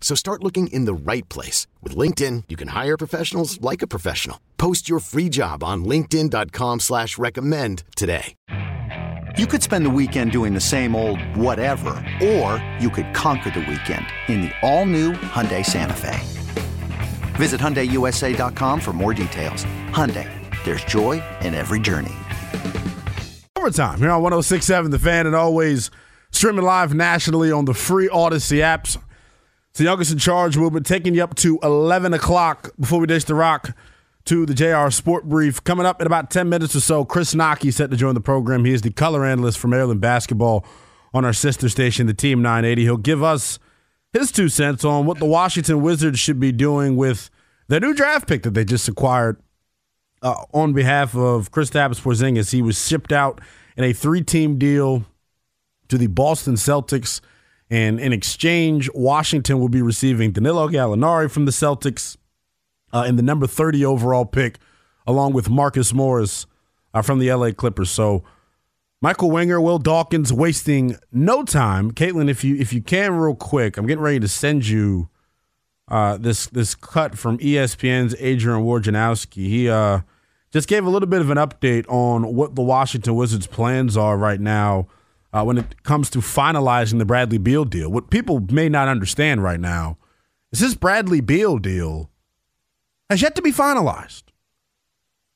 So start looking in the right place. With LinkedIn, you can hire professionals like a professional. Post your free job on linkedin.com/recommend today. You could spend the weekend doing the same old whatever, or you could conquer the weekend in the all-new Hyundai Santa Fe. Visit HyundaiUSA.com for more details. Hyundai, there's joy in every journey. Summertime here on 106.7 The Fan, and always streaming live nationally on the free Odyssey apps. It's the Youngest in Charge movement, taking you up to 11 o'clock before we dish the rock to the JR Sport Brief. Coming up in about 10 minutes or so, Chris Nockey set to join the program. He is the color analyst for Maryland basketball on our sister station, the Team 980. He'll give us his 2 cents on what the Washington Wizards should be doing with their new draft pick that they just acquired on behalf of Kristaps Porzingis. He was shipped out in a 3-team deal to the Boston Celtics. And in exchange, Washington will be receiving Danilo Gallinari from the Celtics and the number 30 overall pick, along with Marcus Morris from the LA Clippers. So Michael Winger, Will Dawkins, wasting no time. Caitlin, if you can real quick, I'm getting ready to send you this cut from ESPN's Adrian Wojnarowski. He just gave a little bit of an update on what the Washington Wizards' plans are right now when it comes to finalizing the Bradley Beal deal. What people may not understand right now is this Bradley Beal deal has yet to be finalized.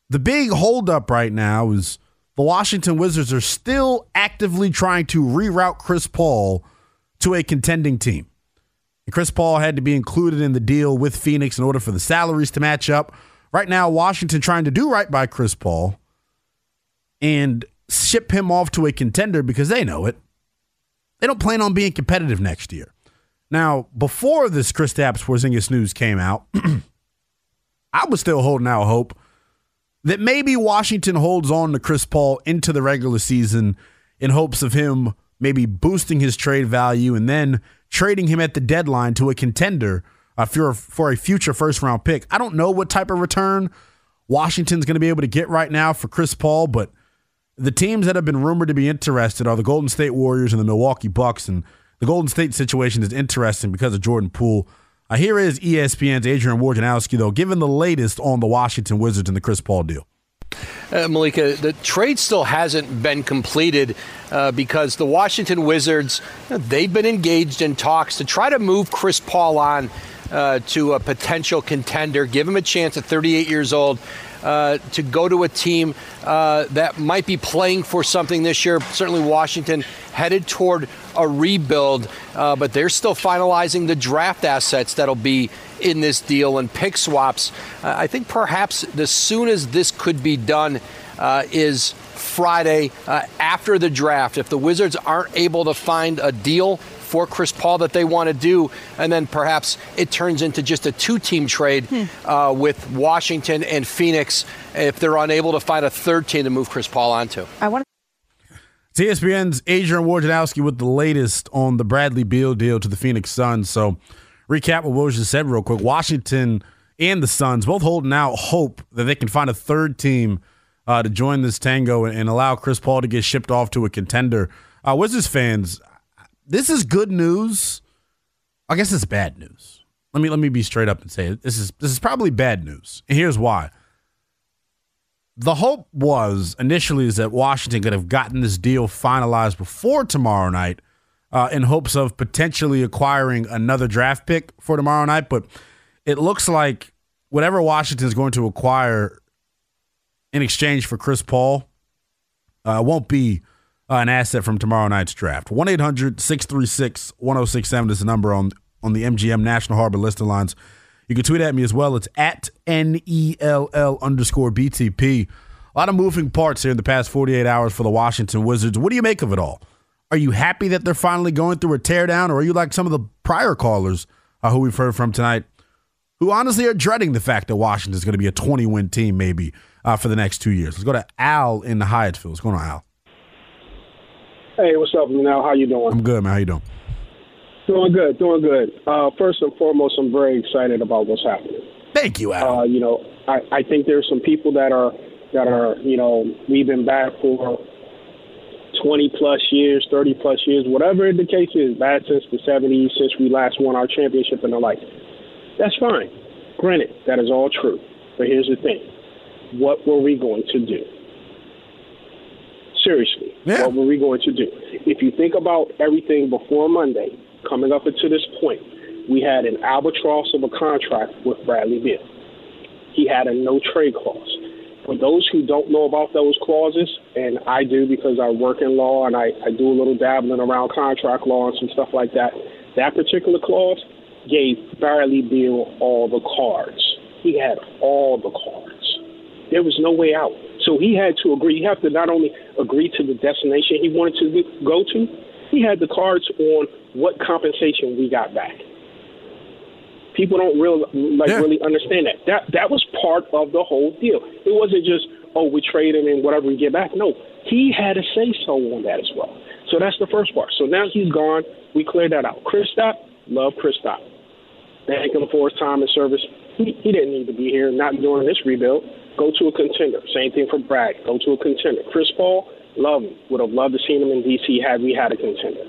The big holdup right now is the Washington Wizards are still actively trying to reroute Chris Paul to a contending team. And Chris Paul had to be included in the deal with Phoenix in order for the salaries to match up. Right now, Washington trying to do right by Chris Paul and ship him off to a contender because they know it. They don't plan on being competitive next year. Now, before this Kristaps Porzingis news came out, I was still holding out hope that maybe Washington holds on to Chris Paul into the regular season in hopes of him maybe boosting his trade value and then trading him at the deadline to a contender for a future first-round pick. I don't know what type of return Washington's going to be able to get right now for Chris Paul, but the teams that have been rumored to be interested are the Golden State Warriors and the Milwaukee Bucks, and the Golden State situation is interesting because of Jordan Poole. Here is ESPN's Adrian Wojnarowski, though, given the latest on the Washington Wizards and the Chris Paul deal. Malika, the trade still hasn't been completed because the Washington Wizards, they've been engaged in talks to try to move Chris Paul on to a potential contender, give him a chance at 38 years old. To go to a team that might be playing for something this year. Certainly Washington headed toward a rebuild, but they're still finalizing the draft assets that'll be in this deal and pick swaps. I think perhaps as soon as this could be done is Friday after the draft. If the Wizards aren't able to find a deal for Chris Paul that they want to do, and then perhaps it turns into just a 2-team trade with Washington and Phoenix if they're unable to find a 3rd team to move Chris Paul onto. ESPN's Adrian Wojnarowski with the latest on the Bradley Beal deal to the Phoenix Suns. So recap what Woj just said real quick. Washington and the Suns both holding out hope that they can find a 3rd team to join this tango and allow Chris Paul to get shipped off to a contender. Wizards fans, this is good news. I guess it's bad news. Let me be straight up and say it. This is probably bad news, and here's why. The hope was initially is that Washington could have gotten this deal finalized before tomorrow night in hopes of potentially acquiring another draft pick for tomorrow night, but it looks like whatever Washington is going to acquire in exchange for Chris Paul won't be an asset from tomorrow night's draft. 1-800-636-1067 is the number on the MGM National Harbor listing lines. You can tweet at me as well. It's at @NELL_BTP. A lot of moving parts here in the past 48 hours for the Washington Wizards. What do you make of it all? Are you happy that they're finally going through a teardown, or are you like some of the prior callers who we've heard from tonight, who honestly are dreading the fact that Washington's going to be a 20-win team maybe for the next 2 years? Let's go to Al in Hyattsville. What's going on, Al? Hey, what's up, Lunel? How you doing? I'm good, man. How you doing? Doing good. First and foremost, I'm very excited about what's happening. Thank you, Al. I think there's some people that are, we've been bad for 20-plus years, 30-plus years, whatever the case is, bad since the 70s, since we last won our championship and the like. That's fine. Granted, that is all true. But here's the thing. What were we going to do? Seriously, yeah. What were we going to do? If you think about everything before Monday, coming up until this point, we had an albatross of a contract with Bradley Beal. He had a no-trade clause. For those who don't know about those clauses, and I do because I work in law and I do a little dabbling around contract law and some stuff like that, that particular clause gave Bradley Beal all the cards. He had all the cards. There was no way out. So he had to agree. He had to not only agree to the destination he wanted to go to, he had the cards on what compensation we got back. People don't really understand that. That was part of the whole deal. It wasn't just, we trade him and whatever we get back. No, he had a say-so on that as well. So that's the first part. So now he's gone. We cleared that out. Kristaps, love Kristaps. Thank him for his time and service. He didn't need to be here, not during this rebuild. Go to a contender. Same thing for Brad. Go to a contender. Chris Paul, love him. Would have loved to see him in D.C. had we had a contender.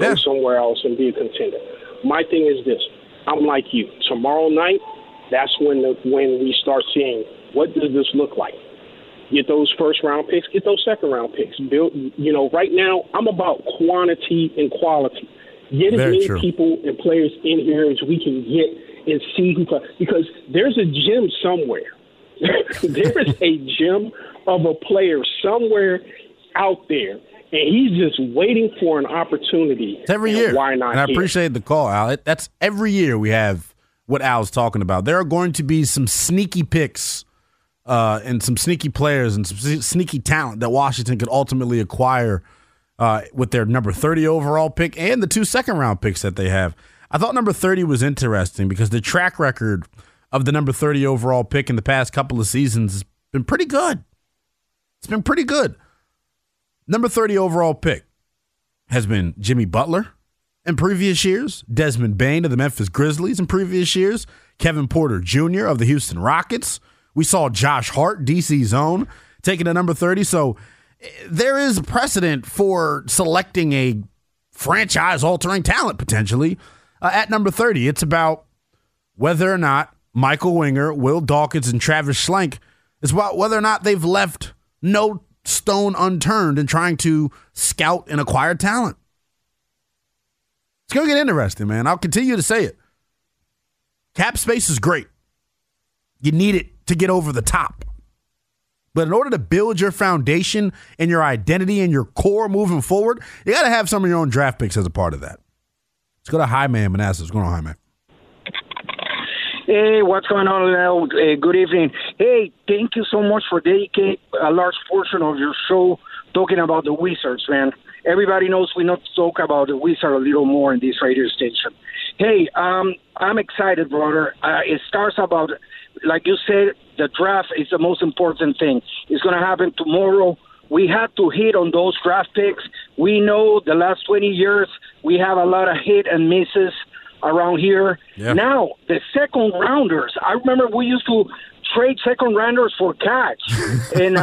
Yeah. Go somewhere else and be a contender. My thing is this. I'm like you. Tomorrow night, that's when we start seeing what does this look like. Get those first-round picks. Get those second-round picks. Build. Right now, I'm about quantity and quality. Get as many people and players in here as we can get and see who plays. Because there's a gym somewhere. There is a gem of a player somewhere out there, and he's just waiting for an opportunity. It's every year. Why not? And I appreciate the call, Al. That's every year we have what Al's talking about. There are going to be some sneaky picks and some sneaky players and some sneaky talent that Washington could ultimately acquire with their number 30 overall pick and the 2 second-round picks that they have. I thought number 30 was interesting because the track record – of the number 30 overall pick in the past couple of seasons has been pretty good. It's been pretty good. Number 30 overall pick has been Jimmy Butler in previous years, Desmond Bane of the Memphis Grizzlies in previous years, Kevin Porter Jr. of the Houston Rockets. We saw Josh Hart, DC's own, taking a number 30. So there is precedent for selecting a franchise-altering talent potentially at number 30. It's about whether or not Michael Winger, Will Dawkins, and Travis Schlenk is about whether or not they've left no stone unturned in trying to scout and acquire talent. It's going to get interesting, man. I'll continue to say it. Cap space is great. You need it to get over the top. But in order to build your foundation and your identity and your core moving forward, you got to have some of your own draft picks as a part of that. Let's go to Hi-Man Manassas. What's going on, Hi-Man? Hey, what's going on, Leo? Good evening. Hey, thank you so much for dedicating a large portion of your show talking about the Wizards, man. Everybody knows we not talk about the Wizards a little more in this radio station. Hey, I'm excited, brother. It starts about, like you said, the draft is the most important thing. It's going to happen tomorrow. We had to hit on those draft picks. We know the last 20 years we have a lot of hit and misses around here. Yeah. Now, the second rounders, I remember we used to trade second rounders for cash. And,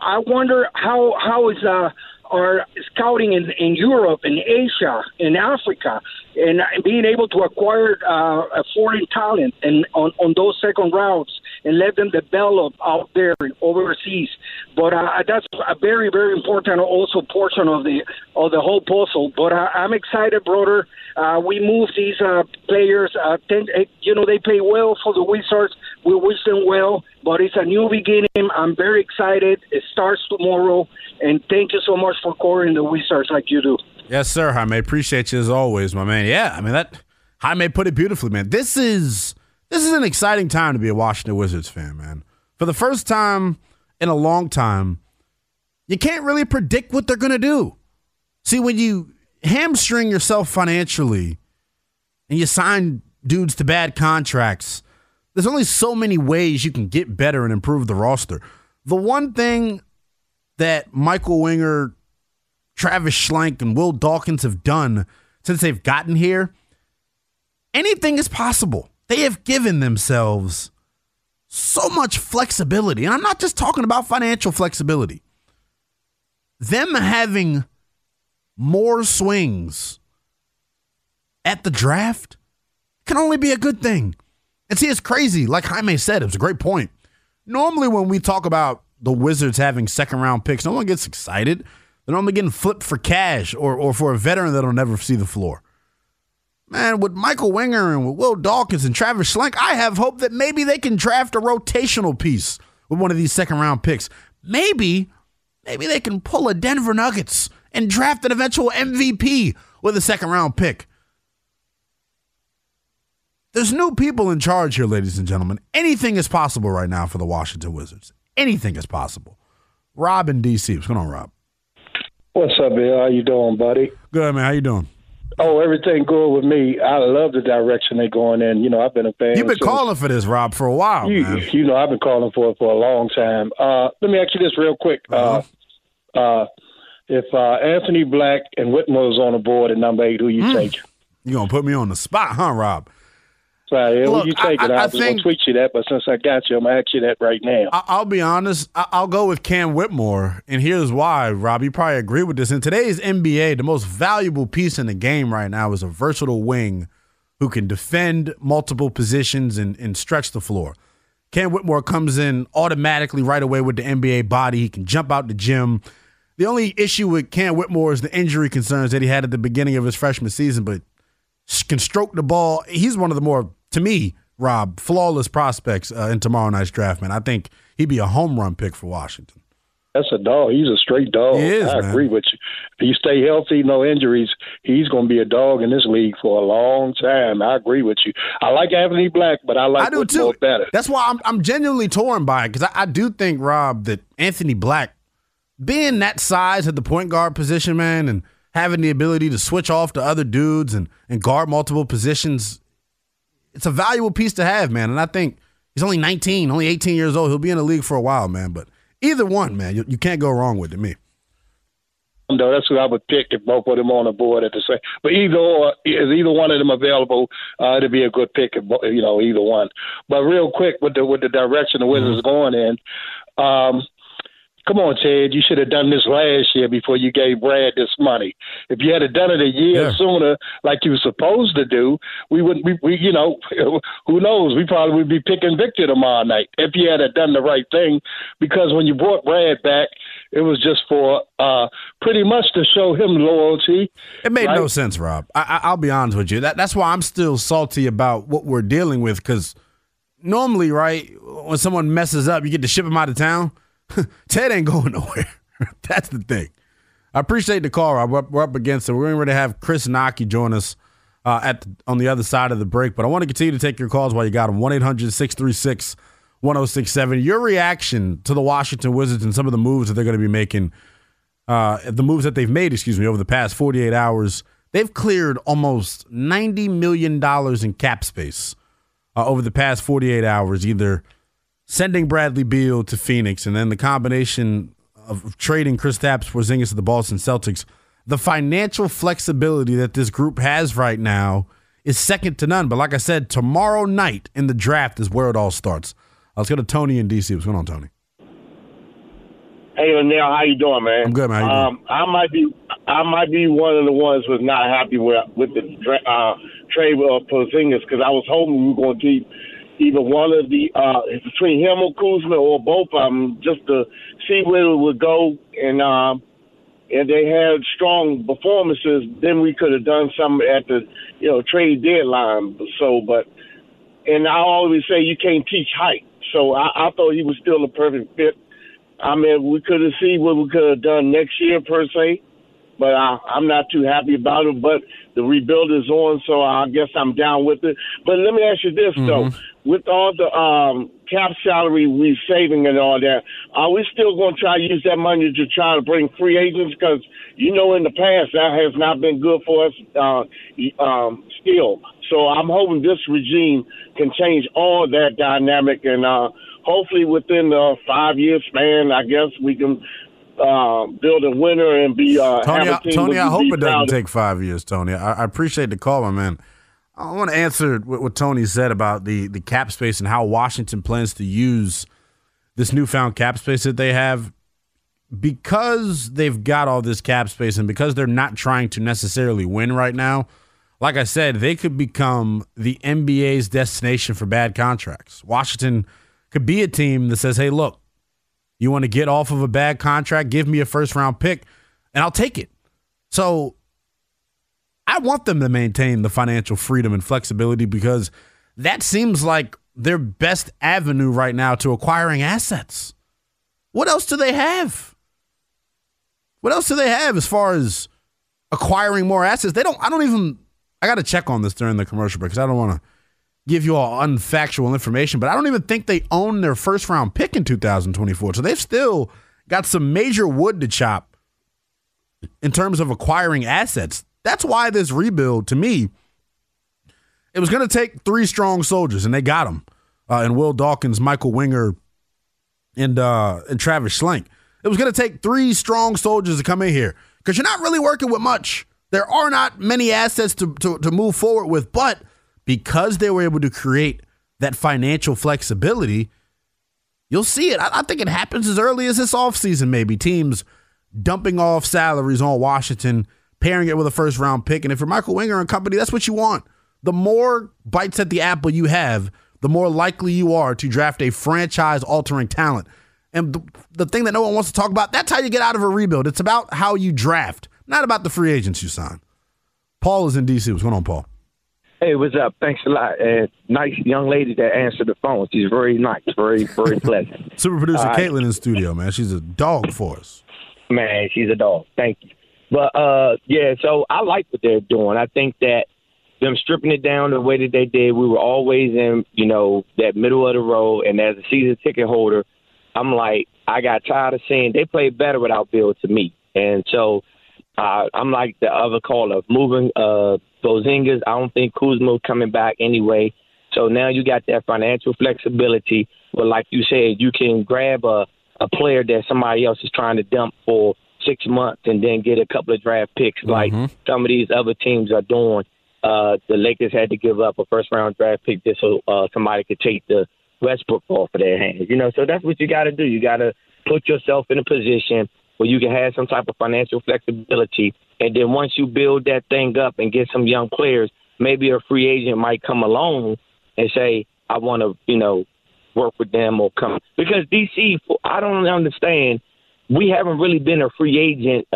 I wonder how is our scouting in Europe, in Asia, in Africa, and being able to acquire a foreign talent and on those second rounds and let them develop out there and overseas. But that's a very, very important also portion of the whole puzzle. But I'm excited, brother. We move these players. They pay well for the Wizards. We wish them well. But it's a new beginning. I'm very excited. It starts tomorrow. And thank you so much for covering the Wizards like you do. Yes, sir, Jaime. Appreciate you as always, my man. Yeah, I mean, that Jaime put it beautifully, man. This is an exciting time to be a Washington Wizards fan, man. For the first time in a long time, you can't really predict what they're going to do. See, when you hamstring yourself financially and you sign dudes to bad contracts, there's only so many ways you can get better and improve the roster. The one thing that Michael Winger Travis Schlenk and Will Dawkins have done since they've gotten here, anything is possible. They have given themselves so much flexibility. And I'm not just talking about financial flexibility. Them having more swings at the draft can only be a good thing. And see, it's crazy. Like Jaime said, it was a great point. Normally when we talk about the Wizards having second-round picks, no one gets excited. They're normally getting flipped for cash or for a veteran that'll never see the floor. Man, with Michael Winger and with Will Dawkins and Travis Schlenk, I have hope that maybe they can draft a rotational piece with one of these second-round picks. Maybe they can pull a Denver Nuggets and draft an eventual MVP with a second-round pick. There's new people in charge here, ladies and gentlemen. Anything is possible right now for the Washington Wizards. Anything is possible. Rob in D.C. What's going on, Rob? What's up, Bill? How you doing, buddy? Good, man. How you doing? Oh, everything good with me. I love the direction they're going in. You know, I've been a fan. You've been calling for this, Rob, for a while, man. You know, I've been calling for it for a long time. Let me ask you this real quick. If Anthony Black and Whitmore is on the board at number 8, who you take? You're going to put me on the spot, huh, Rob? Right. Look, you take it. I was going to tweet you that, but since I got you, I'm going to ask you that right now. I'll be honest. I'll go with Cam Whitmore, and here's why, Rob. You probably agree with this. In today's NBA, the most valuable piece in the game right now is a versatile wing who can defend multiple positions and stretch the floor. Cam Whitmore comes in automatically right away with the NBA body. He can jump out the gym. The only issue with Cam Whitmore is the injury concerns that he had at the beginning of his freshman season, but can stroke the ball. He's one of the more, to me, Rob, flawless prospects in tomorrow night's draft, man. I think he'd be a home run pick for Washington. That's a dog. He's a straight dog. He is, I agree with you. If you stay healthy, no injuries, he's going to be a dog in this league for a long time. I agree with you. I like Anthony Black, but I like Whitmore better. That's why I'm genuinely torn by it, because I do think, Rob, that Anthony Black, being that size at the point guard position, man, and having the ability to switch off to other dudes and guard multiple positions, it's a valuable piece to have, man. And I think he's only 19, only 18 years old. He'll be in the league for a while, man. But either one, man, you can't go wrong with it, me. No, that's what I would pick if both of them on the board at the same. But either one of them available, it'd be a good pick, if, you know, either one. But real quick, with the direction the Wizards going in, come on, Ted, you should have done this last year before you gave Brad this money. If you had done it a year sooner, like you were supposed to do, we wouldn't. We you know, who knows? We probably would be picking Victor tomorrow night if you had done the right thing. Because when you brought Brad back, it was just for pretty much to show him loyalty. It made no sense, Rob. I'll be honest with you. That's why I'm still salty about what we're dealing with. Because normally, right, when someone messes up, you get to ship him out of town. Ted ain't going nowhere. That's the thing. I appreciate the call, Rob. We're up against it. We're going to have Chris Naki join us on the other side of the break. But I want to continue to take your calls while you got them. 1-800-636-1067. Your reaction to the Washington Wizards and some of the moves that they're going to be making, the moves that they've made, over the past 48 hours. They've cleared almost $90 million in cap space over the past 48 hours, either sending Bradley Beal to Phoenix, and then the combination of trading Kristaps Porzingis to the Boston Celtics. The financial flexibility that this group has right now is second to none. But like I said, tomorrow night in the draft is where it all starts. Let's go to Tony in D.C. What's going on, Tony? Hey, Lanell, how you doing, man? I'm good, man. How you doing? I might be one of the ones who's not happy with the trade of Porzingis, because I was hoping we were going to keep either one of the between him or Kuzma or both of them, just to see where it would go. And they had strong performances. Then we could have done something at the trade deadline. But I always say you can't teach height. So I thought he was still a perfect fit. I mean, we could have seen what we could have done next year per se. But I'm not too happy about it. But the rebuild is on, so I guess I'm down with it. But let me ask you this, though. With all the cap salary we're saving and all that, are we still going to try to use that money to try to bring free agents? Because, in the past, that has not been good for us still. So I'm hoping this regime can change all that dynamic. And hopefully within the 5-year span, I guess we can – build a winner and be Tony, I hope it doesn't take 5 years, Tony. I appreciate the call, my man. I want to answer what Tony said about the cap space and how Washington plans to use this newfound cap space that they have. Because they've got all this cap space and because they're not trying to necessarily win right now, like I said, they could become the NBA's destination for bad contracts. Washington could be a team that says, hey, look, you want to get off of a bad contract, give me a first-round pick, and I'll take it. So I want them to maintain the financial freedom and flexibility because that seems like their best avenue right now to acquiring assets. What else do they have? What else do they have as far as acquiring more assets? I got to check on this during the commercial break because I don't want to give you all unfactual information, but I don't even think they own their first round pick in 2024. So they've still got some major wood to chop in terms of acquiring assets. That's why this rebuild, to me, it was going to take three strong soldiers, and they got them. And Will Dawkins, Michael Winger, and Travis Schlenk. It was going to take three strong soldiers to come in here because you're not really working with much. There are not many assets to move forward with, but because they were able to create that financial flexibility, you'll see it. I think it happens as early as this offseason maybe. Teams dumping off salaries on Washington, pairing it with a first-round pick. And if you're Michael Winger and company, that's what you want. The more bites at the apple you have, the more likely you are to draft a franchise-altering talent. And the thing that no one wants to talk about, that's how you get out of a rebuild. It's about how you draft, not about the free agents you sign. Paul is in D.C. What's going on, Paul? Hey, what's up? Thanks a lot. And nice young lady that answered the phone. She's very nice, very, very pleasant. Super producer Caitlin in the studio, man. She's a dog for us. Man, she's a dog. Thank you. But, yeah, so I like what they're doing. I think that them stripping it down the way that they did, we were always in, you know, that middle of the road. And as a season ticket holder, I'm like, I got tired of seeing they played better without Bill to me. And so I'm like the other caller of moving Porzingis. I don't think Kuzma coming back anyway. So now you got that financial flexibility. But like you said, you can grab a player that somebody else is trying to dump for 6 months and then get a couple of draft picks like some of these other teams are doing. The Lakers had to give up a first-round draft pick just so somebody could take the Westbrook ball for their hands. You know, so that's what you got to do. You got to put yourself in a position where you can have some type of financial flexibility. And then once you build that thing up and get some young players, maybe a free agent might come along and say, I want to, you know, work with them or come. Because D.C., I don't understand. We haven't really been a free agent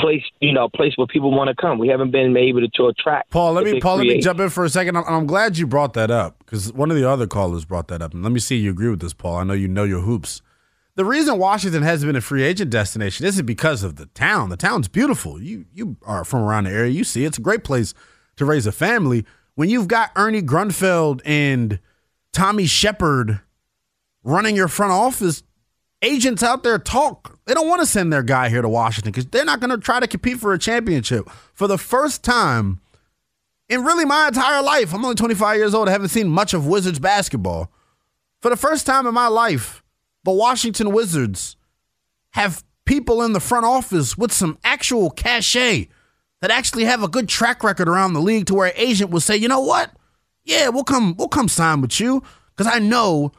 place where people want to come. We haven't been able to attract. Paul, let me jump in for a second. I'm glad you brought that up because one of the other callers brought that up. And let me see you agree with this, Paul. I know your hoops. The reason Washington hasn't been a free agent destination isn't because of the town. The town's beautiful. You are from around the area. You see it's a great place to raise a family. When you've got Ernie Grunfeld and Tommy Shepard running your front office, agents out there talk. They don't want to send their guy here to Washington because they're not going to try to compete for a championship. For the first time in really my entire life, I'm only 25 years old. I haven't seen much of Wizards basketball. For the first time in my life, the Washington Wizards have people in the front office with some actual cachet that actually have a good track record around the league to where an agent will say, you know what? Yeah, we'll come sign with you because I know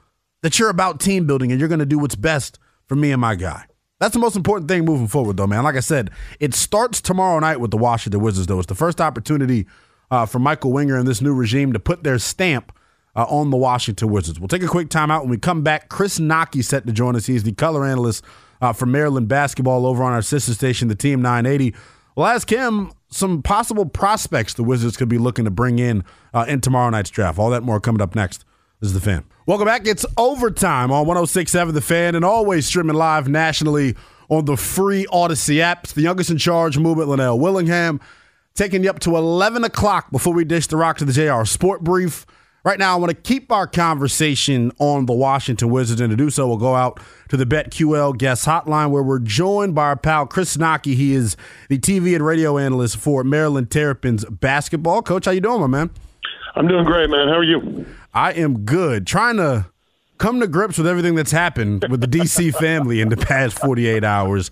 that you're about team building and you're going to do what's best for me and my guy. That's the most important thing moving forward, though, man. Like I said, it starts tomorrow night with the Washington Wizards, though. It's the first opportunity for Michael Winger and this new regime to put their stamp on the Washington Wizards. We'll take a quick timeout. When we come back, Chris Nockey set to join us. He's the color analyst for Maryland basketball over on our sister station, the Team 980. We'll ask him some possible prospects the Wizards could be looking to bring in tomorrow night's draft. All that more coming up next. This is The Fan. Welcome back. It's overtime on 106.7 The Fan and always streaming live nationally on the free Odyssey apps. The youngest in charge movement, Linnell Willingham, taking you up to 11 o'clock before we dish the rock to the JR Sport Brief. Right now, I want to keep our conversation on the Washington Wizards, and to do so, we'll go out to the BetQL guest hotline where we're joined by our pal Chris Nockey. He is the TV and radio analyst for Maryland Terrapins basketball. Coach, how you doing, my man? I'm doing great, man. How are you? I am good. Trying to come to grips with everything that's happened with the D.C. family in the past 48 hours.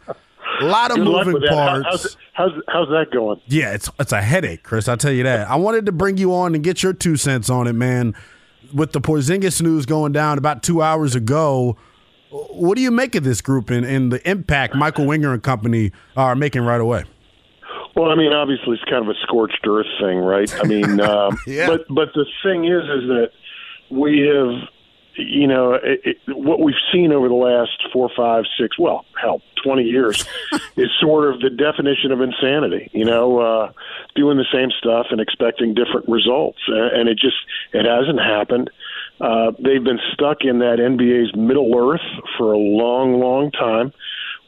A lot of moving parts. How's that going? Yeah, it's a headache, Chris. I'll tell you that. I wanted to bring you on and get your 2 cents on it, man. With the Porzingis news going down about 2 hours ago, what do you make of this group and the impact Michael Winger and company are making right away? Well, I mean, obviously it's kind of a scorched earth thing, right? I mean, yeah. But the thing is that we have, you know, what we've seen over the last 4, 5, 6, well, hell, 20 years is sort of the definition of insanity, you know, doing the same stuff and expecting different results. And it hasn't happened. They've been stuck in that NBA's Middle Earth for a long, long time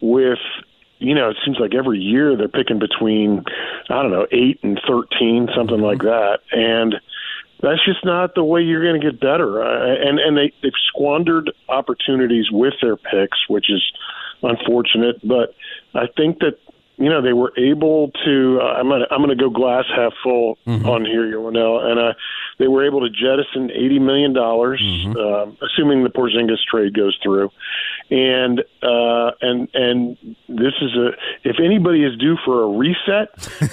with, you know, it seems like every year they're picking between, I don't know, 8 and 13, something like that. And that's just not the way you're going to get better. And they've squandered opportunities with their picks, which is unfortunate. But I think that, you know, they were able to I'm going to go glass half full on here, Yoanell. And they were able to jettison $80 million, assuming the Porzingis trade goes through. And this is if anybody is due for a reset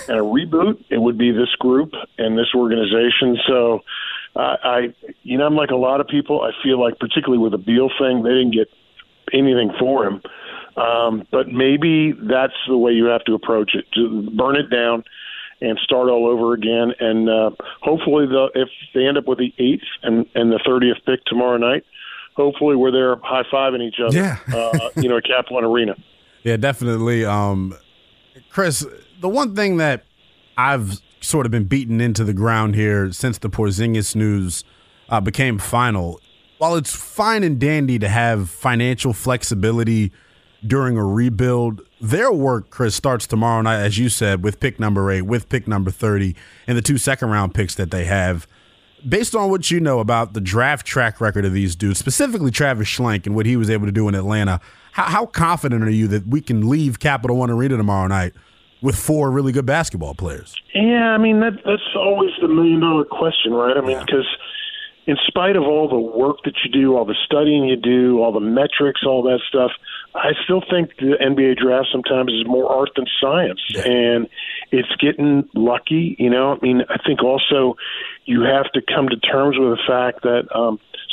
and a reboot, it would be this group and this organization. So I'm like a lot of people. I feel like particularly with the Beal thing, they didn't get anything for him. But maybe that's the way you have to approach it, to burn it down and start all over again. And hopefully if they end up with the 8th and the 30th pick tomorrow night, hopefully we're there high-fiving each other, yeah. You know, at Capital One Arena. Yeah, definitely. Chris, the one thing that I've sort of been beaten into the ground here since the Porzingis news became final, while it's fine and dandy to have financial flexibility during a rebuild, their work, Chris, starts tomorrow night, as you said, with pick number 8, with pick number 30, and the 2 second-round picks that they have. Based on what you know about the draft track record of these dudes, specifically Travis Schlenk and what he was able to do in Atlanta, how confident are you that we can leave Capital One Arena tomorrow night with 4 really good basketball players? Yeah, I mean, that's always the million-dollar question, right? I mean, because in spite of all the work that you do, all the studying you do, all the metrics, all that stuff, I still think the NBA draft sometimes is more art than science, and it's getting lucky, you know. I mean, I think also you have to come to terms with the fact that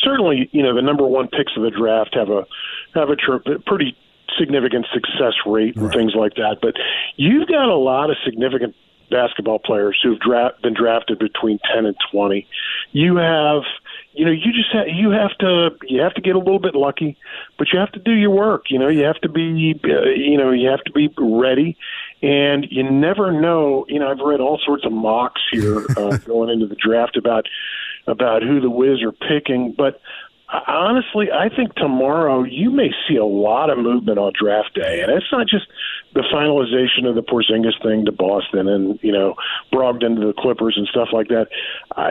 certainly, you know, the number one picks of the draft have a pretty significant success rate and things like that. But you've got a lot of significant basketball players who've been drafted between 10 and 20. You have, you know, you have to get a little bit lucky, but you have to do your work. You know, you have to be ready, and you never know. You know, I've read all sorts of mocks here going into the draft about who the Wiz are picking, but honestly, I think tomorrow you may see a lot of movement on draft day, and it's not just the finalization of the Porzingis thing to Boston and, you know, Brogdon to the Clippers and stuff like that.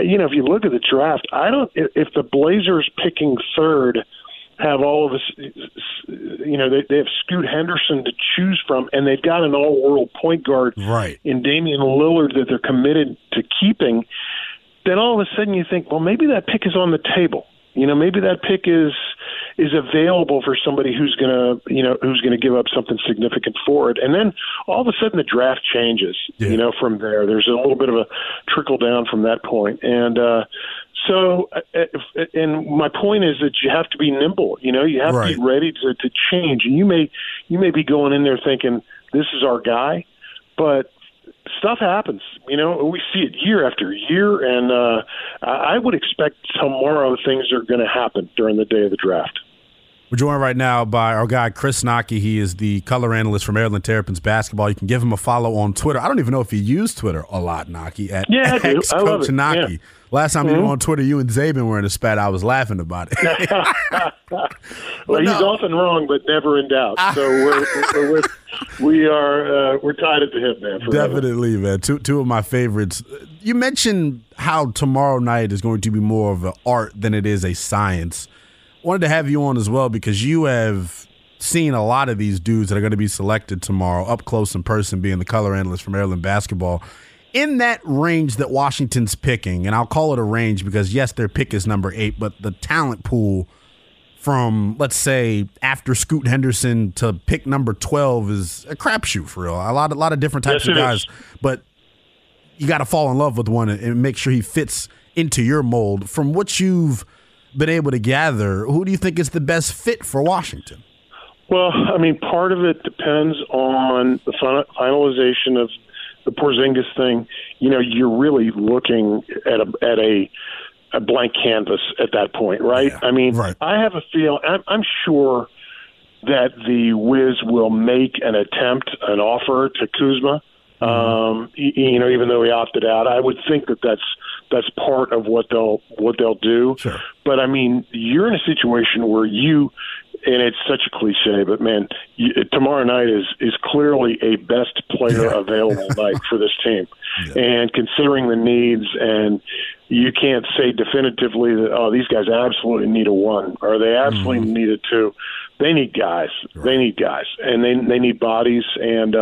You know, if you look at the draft, if the Blazers picking 3rd have all of this, you know, they have Scoot Henderson to choose from, and they've got an all-world point guard in Damian Lillard that they're committed to keeping, then all of a sudden you think, well, maybe that pick is on the table. You know, maybe that pick is available for somebody who's gonna give up something significant for it. And then all of a sudden the draft changes. Yeah. You know, from there, there's a little bit of a trickle down from that point. And so my point is that you have to be nimble. You know, you have to be ready to change. And you may be going in there thinking this is our guy, but stuff happens, you know. We see it year after year, and I would expect tomorrow things are going to happen during the day of the draft. We're joined right now by our guy Chris Naki. He is the color analyst for Maryland Terrapins basketball. You can give him a follow on Twitter. I don't even know if you use Twitter a lot, Naki. I love it. Naki. Yeah. Last time you were on Twitter, you and Zabin were in a spat. I was laughing about it. Well, he's often wrong, but never in doubt. So we're tied at the hip, man. Forever. Definitely, man. Two of my favorites. You mentioned how tomorrow night is going to be more of an art than it is a science. Wanted to have you on as well because you have seen a lot of these dudes that are going to be selected tomorrow up close in person, being the color analyst for Maryland basketball. In that range that Washington's picking, and I'll call it a range because, yes, their pick is number 8, but the talent pool from, let's say, after Scoot Henderson to pick number 12 is a crapshoot for real. A lot of different types of guys, but you got to fall in love with one and make sure he fits into your mold. From what you've been able to gather, who do you think is the best fit for Washington? Well, I mean, part of it depends on the finalization of the Porzingis thing. You know, you're really looking at a blank canvas at that point, right? Yeah, I mean, right. I have a feel, I'm sure that the Wiz will make an attempt, an offer to Kuzma. You know, even though he opted out, I would think that that's part of what they'll do. Sure. But I mean, you're in a situation where and it's such a cliche, but man, tomorrow night is clearly a best player available night for this team. Yeah. And considering the needs, and you can't say definitively that, oh, these guys absolutely need a one, or they absolutely need a two. They need guys. Right. They need guys, and they need bodies. And,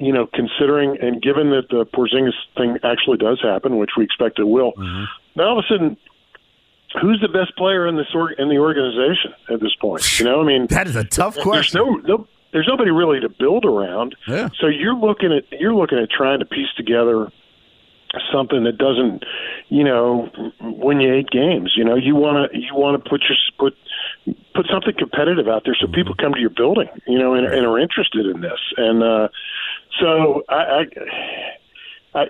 you know, considering and given that the Porzingis thing actually does happen, which we expect it will, now all of a sudden, who's the best player in the organization at this point? You know, I mean, that is a tough question. There's nobody really to build around. Yeah. So you're looking at trying to piece together something that doesn't, you know, win you 8 games. You know, you want to put something competitive out there so people come to your building, you know, and are interested in this. And so I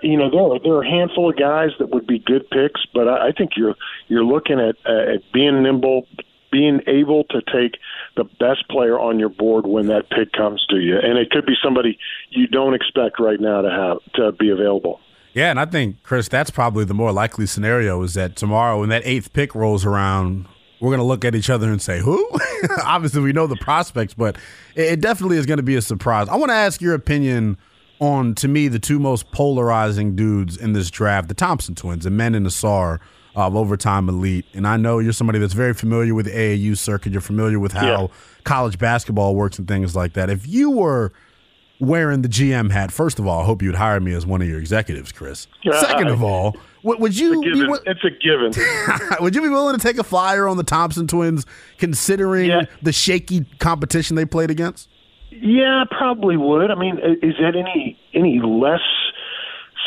you know, there are a handful of guys that would be good picks, but I think you're looking at being nimble, being able to take the best player on your board when that pick comes to you, and it could be somebody you don't expect right now to be available. Yeah, and I think, Chris, that's probably the more likely scenario is that tomorrow when that 8th pick rolls around, we're going to look at each other and say, who? Obviously, we know the prospects, but it definitely is going to be a surprise. I want to ask your opinion on, to me, the two most polarizing dudes in this draft, the Thompson twins, and Mann and Nassar of Overtime Elite. And I know you're somebody that's very familiar with the AAU circuit. You're familiar with how college basketball works and things like that. If you were wearing the GM hat, first of all, I hope you'd hire me as one of your executives, Chris. Second of all, would you? It's a given. Would you be willing to take a flyer on the Thompson twins, considering the shaky competition they played against? Yeah, I probably would. I mean, is that any less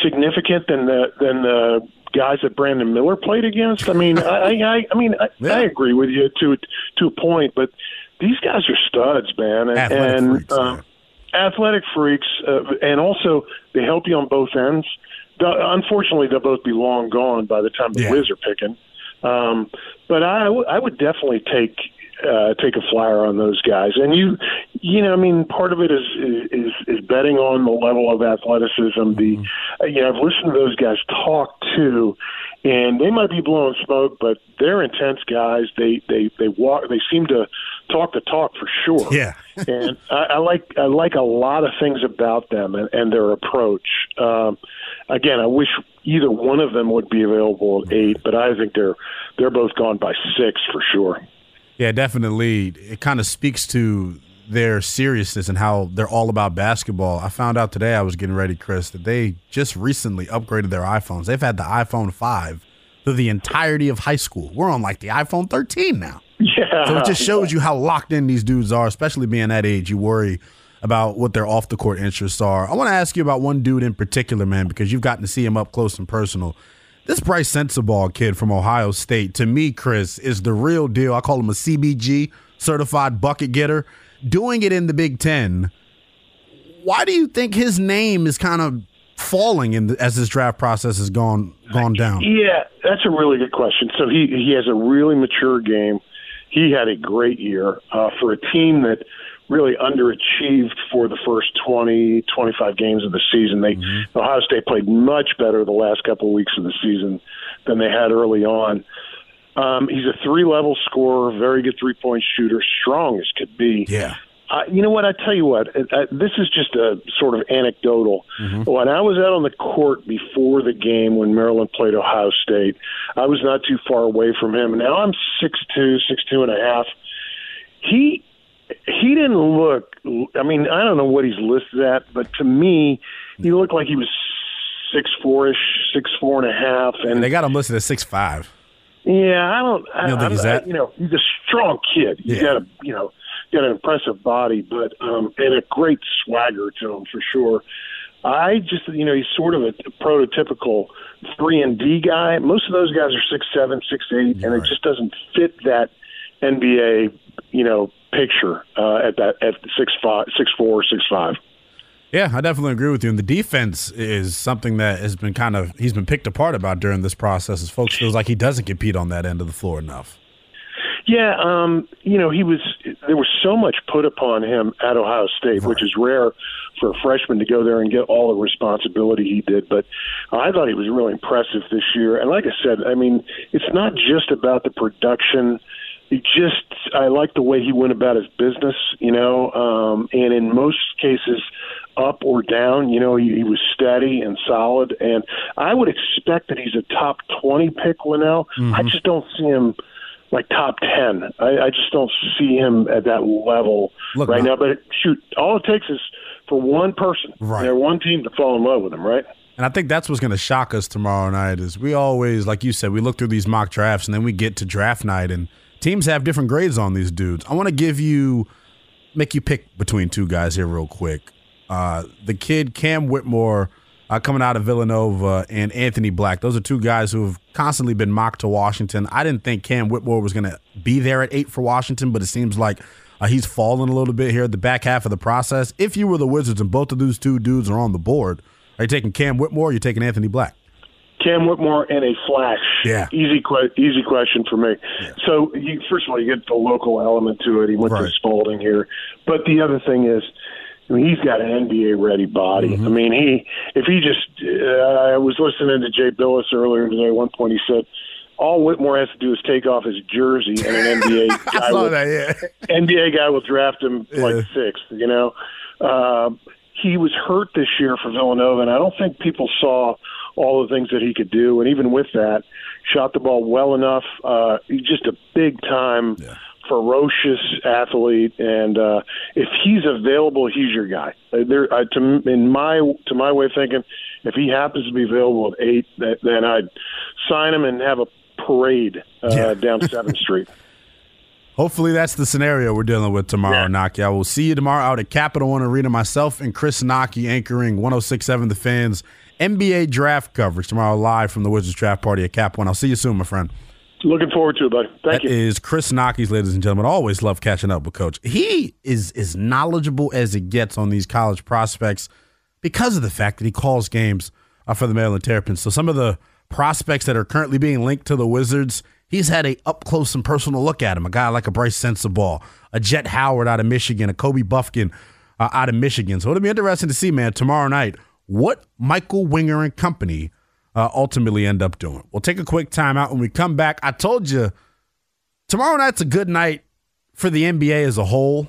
significant than the guys that Brandon Miller played against? I mean, I agree with you to a point, but these guys are studs, man, athletic freaks, and also they help you on both ends. Unfortunately, they'll both be long gone by the time the Wiz are picking. But I would definitely take a flyer on those guys. And you know, I mean, part of it is betting on the level of athleticism. You know, I've listened to those guys talk too, and they might be blowing smoke, but they're intense guys. They walk. They seem to talk the talk for sure. Yeah. And I like a lot of things about them and their approach. Again, I wish either one of them would be available at 8, but I think they're both gone by 6 for sure. Yeah, definitely. It kind of speaks to their seriousness and how they're all about basketball. I found out today, I was getting ready, Chris, that they just recently upgraded their iPhones. They've had the iPhone 5 through the entirety of high school. We're on like the iPhone 13 now. Yeah. So it just shows you how locked in these dudes are, especially being that age. You worry about what their off-the-court interests are. I want to ask you about one dude in particular, man, because you've gotten to see him up close and personal. This Bryce Sensabaugh kid from Ohio State, to me, Chris, is the real deal. I call him a CBG, certified bucket getter, doing it in the Big Ten. Why do you think his name is kind of falling as this draft process has gone down? Yeah, that's a really good question. So he has a really mature game. He had a great year for a team that really underachieved for the first 20, 25 games of the season. Ohio State played much better the last couple of weeks of the season than they had early on. He's a 3-level scorer, very good three-point shooter, strong as could be. Yeah. You know what? I tell you what, this is just a sort of anecdotal. When I was out on the court before the game when Maryland played Ohio State, I was not too far away from him. Now I'm 6'2", 6'2 and a half. He didn't look – I mean, I don't know what he's listed at, but to me, he looked like he was 6'4", 6'4 and a half. And they got him listed at 6'5". Yeah, I don't. I don't think he's that. You know, he's a strong kid. He's got a, you know, got an impressive body, but and a great swagger to him for sure. I just, you know, he's sort of a prototypical 3-and-D guy. Most of those guys are 6'7", 6'8", and it just doesn't fit that NBA, you know, picture at 6'5", 6'4", 6'5". Yeah, I definitely agree with you. And the defense is something that has been kind of, he's been picked apart about during this process, as folks feels like he doesn't compete on that end of the floor enough. Yeah, you know, he was, there was so much put upon him at Ohio State, which is rare for a freshman to go there and get all the responsibility he did. But I thought he was really impressive this year. And like I said, I mean, it's not just about the production. It just, I like the way he went about his business, you know, and in most cases, up or down, you know, he was steady and solid. And I would expect that he's a top 20 pick, Linnell. I just don't see him like top 10. I just don't see him at that level now. But shoot, all it takes is for one person, one team to fall in love with him, right? And I think that's what's going to shock us tomorrow night is we always, like you said, we look through these mock drafts and then we get to draft night and teams have different grades on these dudes. I want to give you, make you pick between two guys here real quick. The kid Cam Whitmore coming out of Villanova and Anthony Black. Those are two guys who have constantly been mocked to Washington. I didn't think Cam Whitmore was going to be there at 8 for Washington, but it seems like he's fallen a little bit here at the back half of the process. If you were the Wizards and both of those two dudes are on the board, are you taking Cam Whitmore or are you taking Anthony Black? Cam Whitmore in a flash. Yeah. Easy question for me. Yeah. So, first of all, you get the local element to it. He went to Spalding here. But the other thing is, I mean, he's got an NBA-ready body. I mean, if he just I was listening to Jay Billis earlier today. At one point he said, all Whitmore has to do is take off his jersey, and an NBA guy, NBA guy will draft him like sixth, you know. He was hurt this year for Villanova, and I don't think people saw all the things that he could do. And even with that, shot the ball well enough. He's just a big-time ferocious athlete, and if he's available, he's your guy. To my way of thinking, if he happens to be available at 8, then I'd sign him and have a parade down 7th Street. Hopefully that's the scenario we're dealing with tomorrow, Naki. I will see you tomorrow out at Capital One Arena. Myself and Chris Naki anchoring 106.7 The Fan's NBA draft coverage tomorrow live from the Wizards Draft Party at Cap One. I'll see you soon, my friend. Looking forward to it, buddy. Thank you. That is Chris Naki's, ladies and gentlemen. I always love catching up with Coach. He is as knowledgeable as it gets on these college prospects because of the fact that he calls games for the Maryland Terrapins. So some of the prospects that are currently being linked to the Wizards, he's had a up-close and personal look at him. A guy like a Bryce Sensabaugh, a Jet Howard out of Michigan, a Kobe Bufkin out of Michigan. So it'll be interesting to see, man, tomorrow night, what Michael Winger and company ultimately end up doing. We'll take a quick timeout. When we come back, I told you tomorrow night's a good night for the NBA as a whole.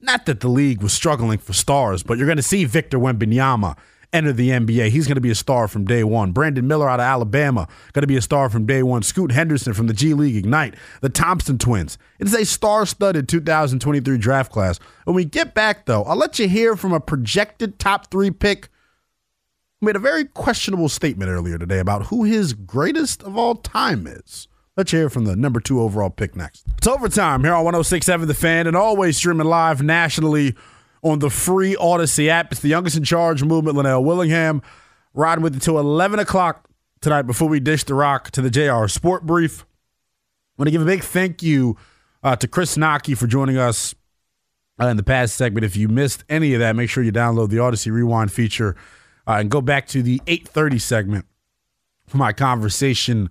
Not that the league was struggling for stars, but you're going to see Victor Wembanyama enter the NBA. He's going to be a star from day one. Brandon Miller out of Alabama, going to be a star from day one. Scoot Henderson from the G League Ignite, the Thompson twins. It's a star-studded 2023 draft class. When we get back, though, I'll let you hear from a projected top 3 pick. Made a very questionable statement earlier today about who his greatest of all time is. Let's hear from the number 2 overall pick next. It's overtime here on 106.7 The Fan and always streaming live nationally on the free Odyssey app. It's the Youngest in Charge movement, Linnell Willingham, riding with it till 11 o'clock tonight before we dish the rock to the JR Sport Brief. I want to give a big thank you to Chris Naki for joining us in the past segment. If you missed any of that, make sure you download the Odyssey Rewind feature and go back to the 8:30 segment for my conversation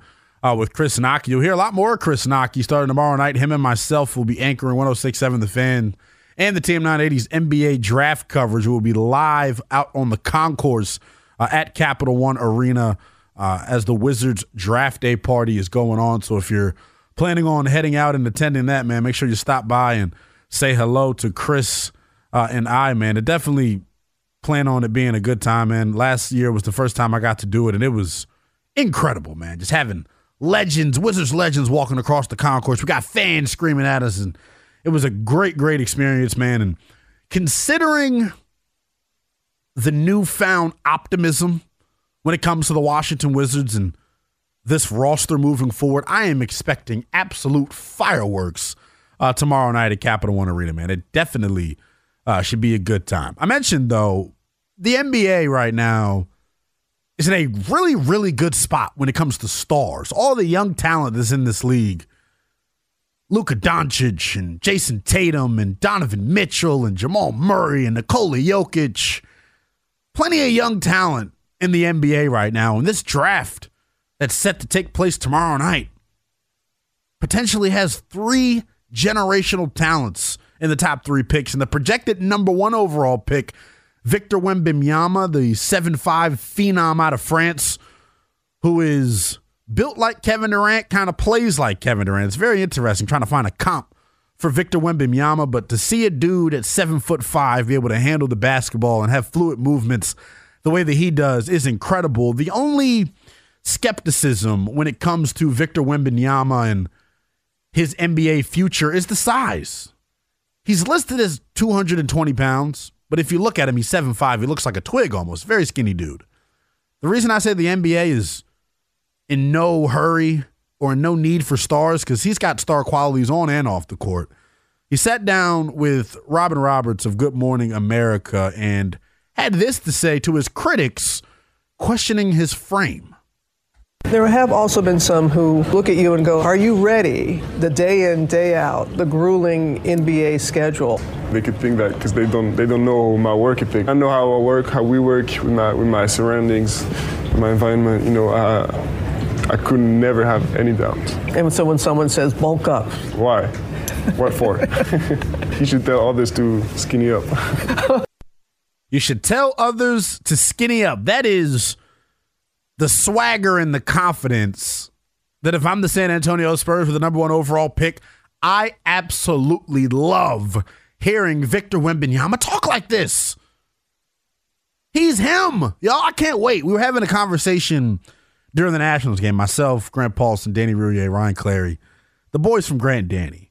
with Chris Naki. You'll hear a lot more of Chris Naki starting tomorrow night. Him and myself will be anchoring 106.7 The Fan and the Team 980's NBA draft coverage. We'll be live out on the concourse at Capital One Arena as the Wizards draft day party is going on. So if you're planning on heading out and attending that, man, make sure you stop by and say hello to Chris and I, man. It definitely... plan on it being a good time, man. Last year was the first time I got to do it, and it was incredible, man. Just having legends, Wizards legends walking across the concourse. We got fans screaming at us, and it was a great, great experience, man. And considering the newfound optimism when it comes to the Washington Wizards and this roster moving forward. I am expecting absolute fireworks tomorrow night at Capital One Arena, man. It definitely should be a good time. I mentioned, though, the NBA right now is in a really, really good spot when it comes to stars. All the young talent that's in this league, Luka Doncic and Jason Tatum and Donovan Mitchell and Jamal Murray and Nikola Jokic. Plenty of young talent in the NBA right now. And this draft that's set to take place tomorrow night potentially has three generational talents in the top three picks. And the projected number one overall pick, Victor Wembanyama, the 7'5 phenom out of France, who is built like Kevin Durant, kind of plays like Kevin Durant. It's very interesting trying to find a comp for Victor Wembanyama, but to see a dude at 7'5" be able to handle the basketball and have fluid movements the way that he does is incredible. The only skepticism when it comes to Victor Wembanyama and his NBA future is the size. He's listed as 220 pounds, but if you look at him, he's 7'5". He looks like a twig almost. Very skinny dude. The reason I say the NBA is in no hurry or in no need for stars because he's got star qualities on and off the court. He sat down with Robin Roberts of Good Morning America and had this to say to his critics questioning his frame. There have also been some who look at you and go, are you ready? The day in, day out, the grueling NBA schedule. They could think that because they don't know my work ethic. I know how I work, how we work with my surroundings, my environment. You know, I could never have any doubts. And so when someone says bulk up. Why? What for? You should tell others to skinny up. You should tell others to skinny up. That is the swagger and the confidence that if I'm the San Antonio Spurs with the number one overall pick, I absolutely love hearing Victor Wembanyama talk like this. He's him. Y'all, I can't wait. We were having a conversation during the Nationals game, myself, Grant Paulson, Danny Rouillet, Ryan Clary, the boys from Grant and Danny.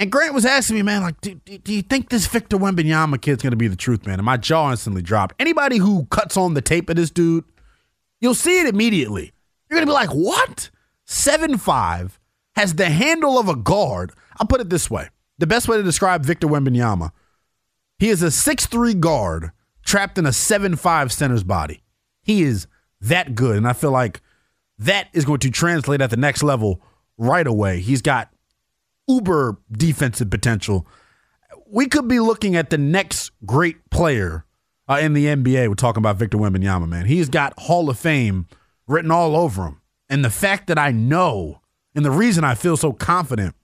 And Grant was asking me, man, like, do you think this Victor Wembanyama kid's going to be the truth, man? And my jaw instantly dropped. Anybody who cuts on the tape of this dude, you'll see it immediately. You're going to be like, what? 7'5", has the handle of a guard. I'll put it this way. The best way to describe Victor Wembanyama, he is a 6'3 guard trapped in a 7'5 center's body. He is that good, and I feel like that is going to translate at the next level right away. He's got uber defensive potential. We could be looking at the next great player in the NBA. We're talking about Victor Wembanyama, man. He's got Hall of Fame written all over him. And the fact that I know, and the reason I feel so confident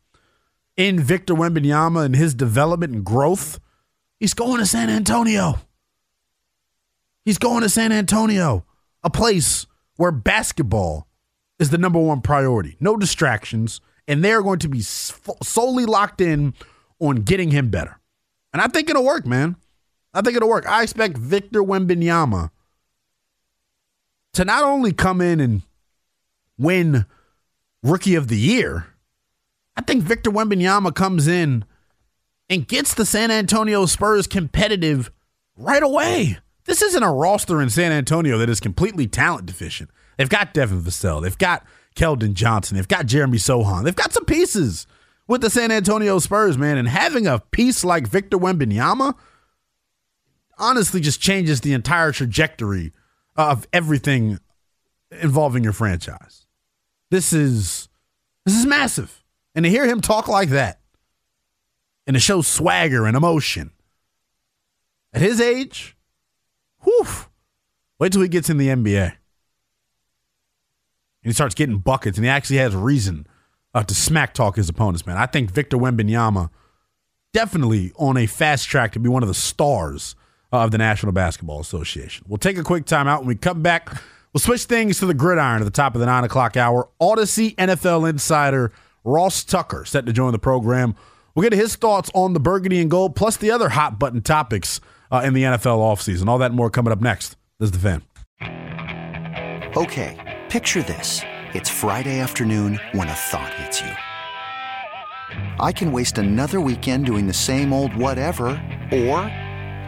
in Victor Wembanyama and his development and growth, he's going to San Antonio. He's going to San Antonio, a place where basketball is the number one priority. No distractions. And they're going to be solely locked in on getting him better. And I think it'll work, man. I think it'll work. I expect Victor Wembanyama to not only come in and win Rookie of the Year, I think Victor Wembanyama comes in and gets the San Antonio Spurs competitive right away. This isn't a roster in San Antonio that is completely talent deficient. They've got Devin Vassell. They've got Keldon Johnson. They've got Jeremy Sohan. They've got some pieces with the San Antonio Spurs, man. And having a piece like Victor Wembanyama honestly just changes the entire trajectory of everything involving your franchise. This is massive. And to hear him talk like that and to show swagger and emotion at his age, whew, wait till he gets in the NBA. And he starts getting buckets, and he actually has reason to smack talk his opponents, man. I think Victor Wembanyama definitely on a fast track to be one of the stars of the National Basketball Association. We'll take a quick timeout. When we come back, we'll switch things to the gridiron at the top of the 9 o'clock hour. Odyssey NFL insider Ross Tucker set to join the program. We'll get his thoughts on the burgundy and gold, plus the other hot-button topics in the NFL offseason. All that and more coming up next. This is The Fan. Okay. Picture this. It's Friday afternoon when a thought hits you. I can waste another weekend doing the same old whatever, or